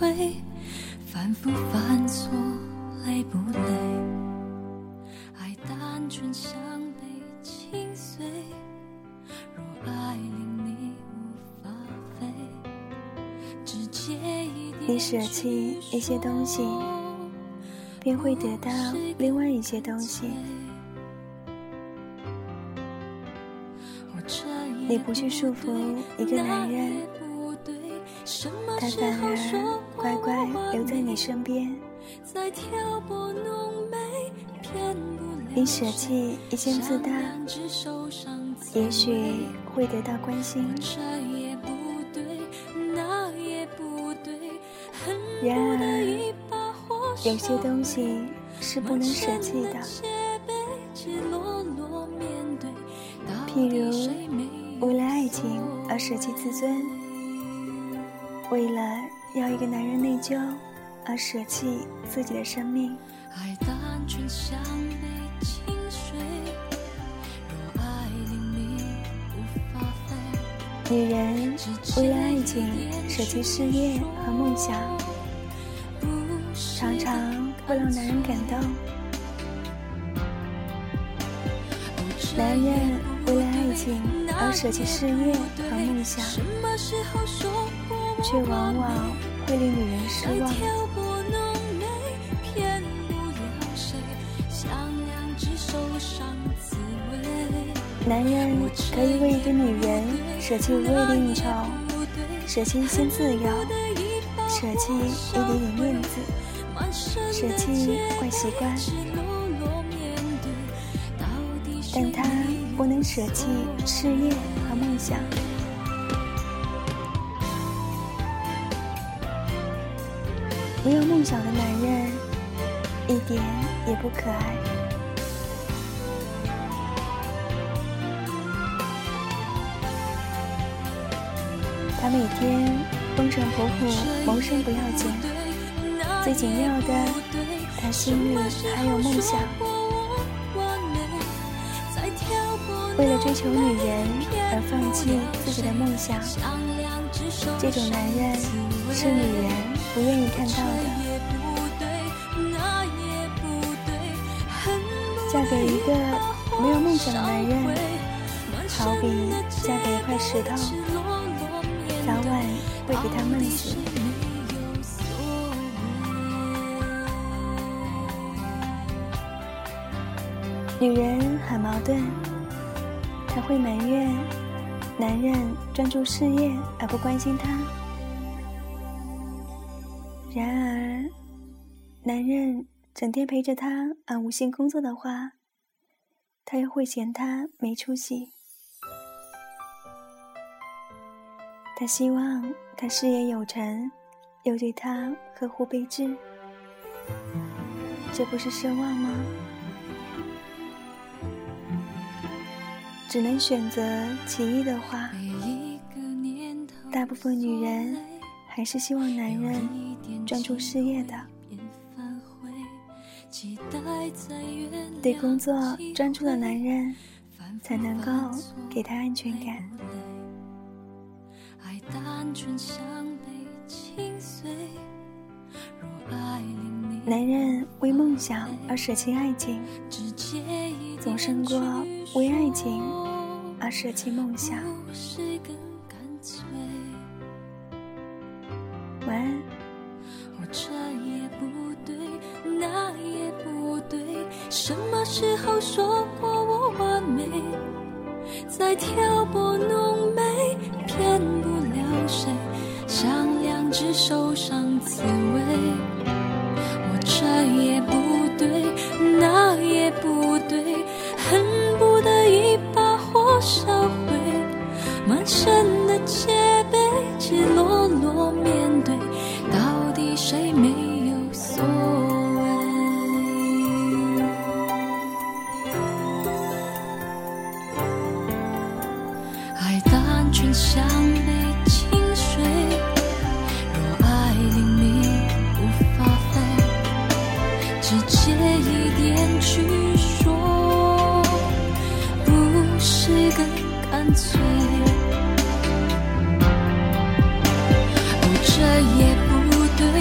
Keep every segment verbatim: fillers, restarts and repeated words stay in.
悔，反复犯错累不累，爱单纯像被清碎，若爱令你无法飞，只借一点。你舍弃一些东西，便会得到另外一些东西。你不去束缚一个男人，他反而乖乖留在你身边。你舍弃一件自大，也许会得到关心。然而，有些东西是不能舍弃的，譬如为了爱情而舍弃自尊，为了要一个男人内疚而舍弃自己的生命。爱单纯像杯清水，若爱令你无法飞。女人为了爱情舍弃事业和梦想，常常会让男人感动。男人为了爱情而舍弃事业和梦想，却往往会令女人失望。男人可以为一个女人舍弃无谓的应酬，舍弃一些自由，舍弃一点点面子，舍弃坏习惯，但他不能舍弃事业和梦想。没有梦想的男人一点也不可爱。他每天风尘仆仆谋生不要紧，最紧要的他心里还有梦想。为了追求女人而放弃自己的梦想，这种男人是女人不愿意看到的。嫁给一个没有梦想的男人，好比嫁给一块石头，早晚会给他闷死。女人很矛盾，她会埋怨男人专注事业而不关心她，然而男人整天陪着她而无心工作的话，她又会嫌他没出息。她希望他事业有成，又对她呵护备至，这不是奢望吗？只能选择其一的话，大部分女人还是希望男人专注事业的，对工作专注的男人才能够给她安全感。爱单纯像被清碎，若爱令你，男人为梦想而舍弃爱情，总胜过为爱情而舍弃梦想。晚安。我这也不对，那也不对，什么时候说过我完美，再挑拨弄美，骗不了谁，像两只手上刺猬。我这也不对，那也不对，恨不得一把火烧毁，满身的戒备，赤裸裸面对，到底谁没有所谓？爱单纯像杯清水，若爱令你无法飞，只借一点去说。干脆，哦，这也不对。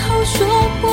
后说不